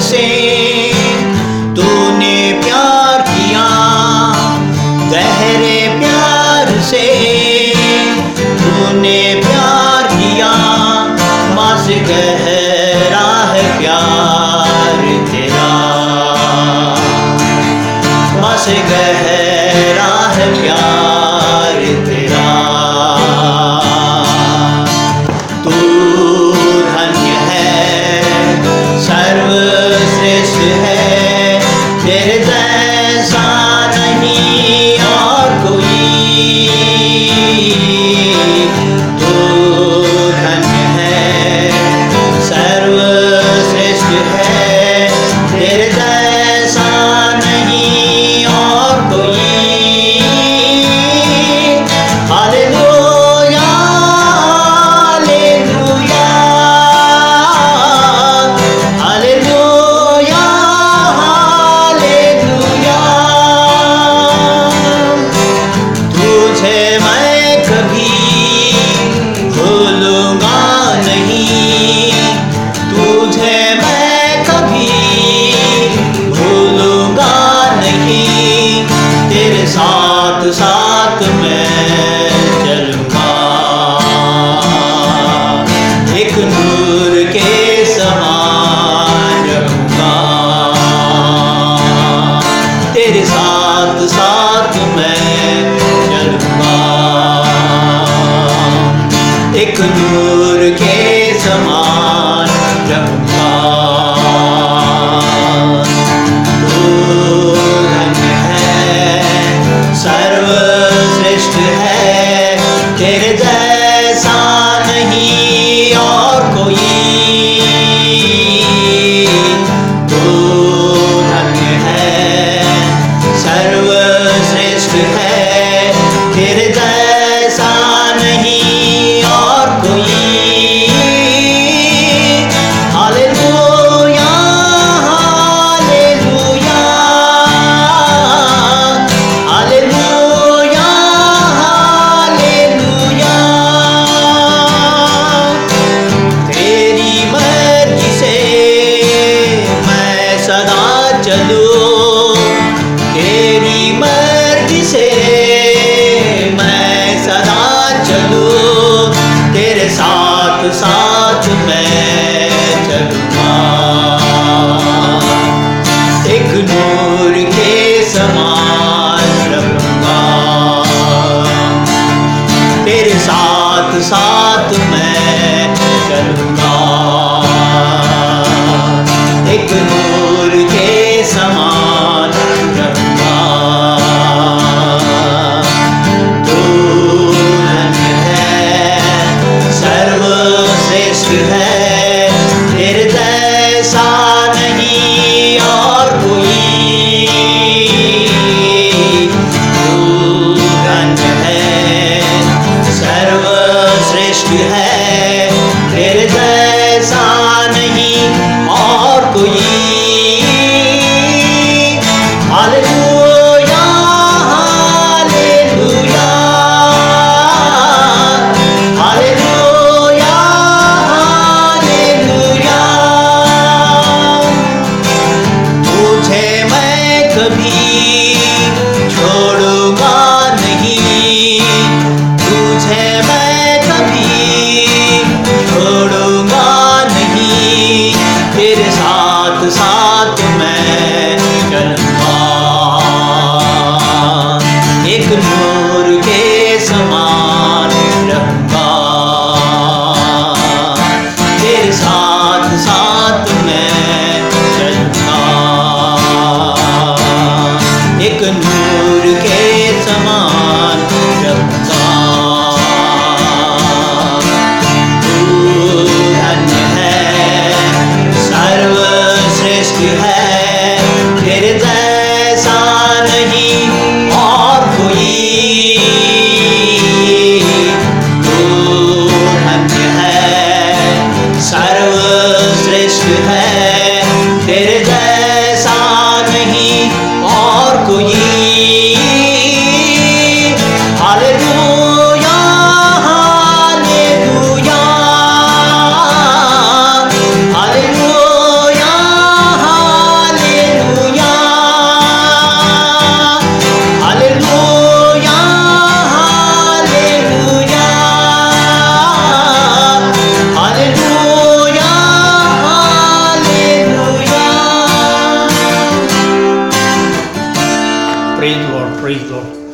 से तूने प्यार किया, गहरे प्यार से तूने प्यार किया, माँ से गहरा है प्यार तेरा, माँ से गहरा है प्यार तेरा। तू धन्य है, सर्वश्रेष्ठ है, तेरे जैसा नहीं और कोई। तू धन्य है, सर्वश्रेष्ठ है, तेरे जैसा नहीं और कोई। Hallelujah, hallelujah, hallelujah, hallelujah. तुझे मैं कभी भूलूंगा नहीं, तुझे मैं कभी भूलूंगा नहीं, तेरे साथ साथ मैं चलूंगा, एक नूर के समान रहूंगा, तेरे साथ साथ मैं चलूंगा, एक नूर के समान रहूंगा। तू धन्य है, सर्वश्रेष्ठ है, तेरे जैसा नहीं और कोई। तू धन्य है, सर्वश्रेष्ठ है, तेरे जैसा नहीं और कोई। Hallelujah, hallelujah, hallelujah, hallelujah. तेरी मर्जी से मैं सदा चलूं, तेरी मर्जी से मैं सदा चलूं, तेरे साथ साथ मैं चलूंगा, एक नूर के समान रहूंगा, तेरे साथ साथ मैं चलूंगा, एक नूर के समान रहूंगा। तू धन्य है, सर्वश्रेष्ठ है, तेरे जैसा नहीं और कोई। तू धन्य है, सर्वश्रेष्ठ है, तेरे जैसा नहीं और कोई। Hallelujah, hallelujah, hallelujah, hallelujah. तुझे मैं कभी छोड़ूंगा नहीं, तुझे मैं कभी छोड़ूंगा नहीं, तेरे साथ साथ मैं चलूंगा, एक नूर के समान रहूंगा, तेरे साथ साथ मैं चलूंगा, एक नूर के समान रहूंगा। तू धन्य है, सर्वश्रेष्ठ है, तेरे जैसा नहीं और कोई। तू धन्य है, सर्वश्रेष्ठ है, तेरे जैसा नहीं और कोई। Hallelujah, hallelujah, hallelujah. Lord.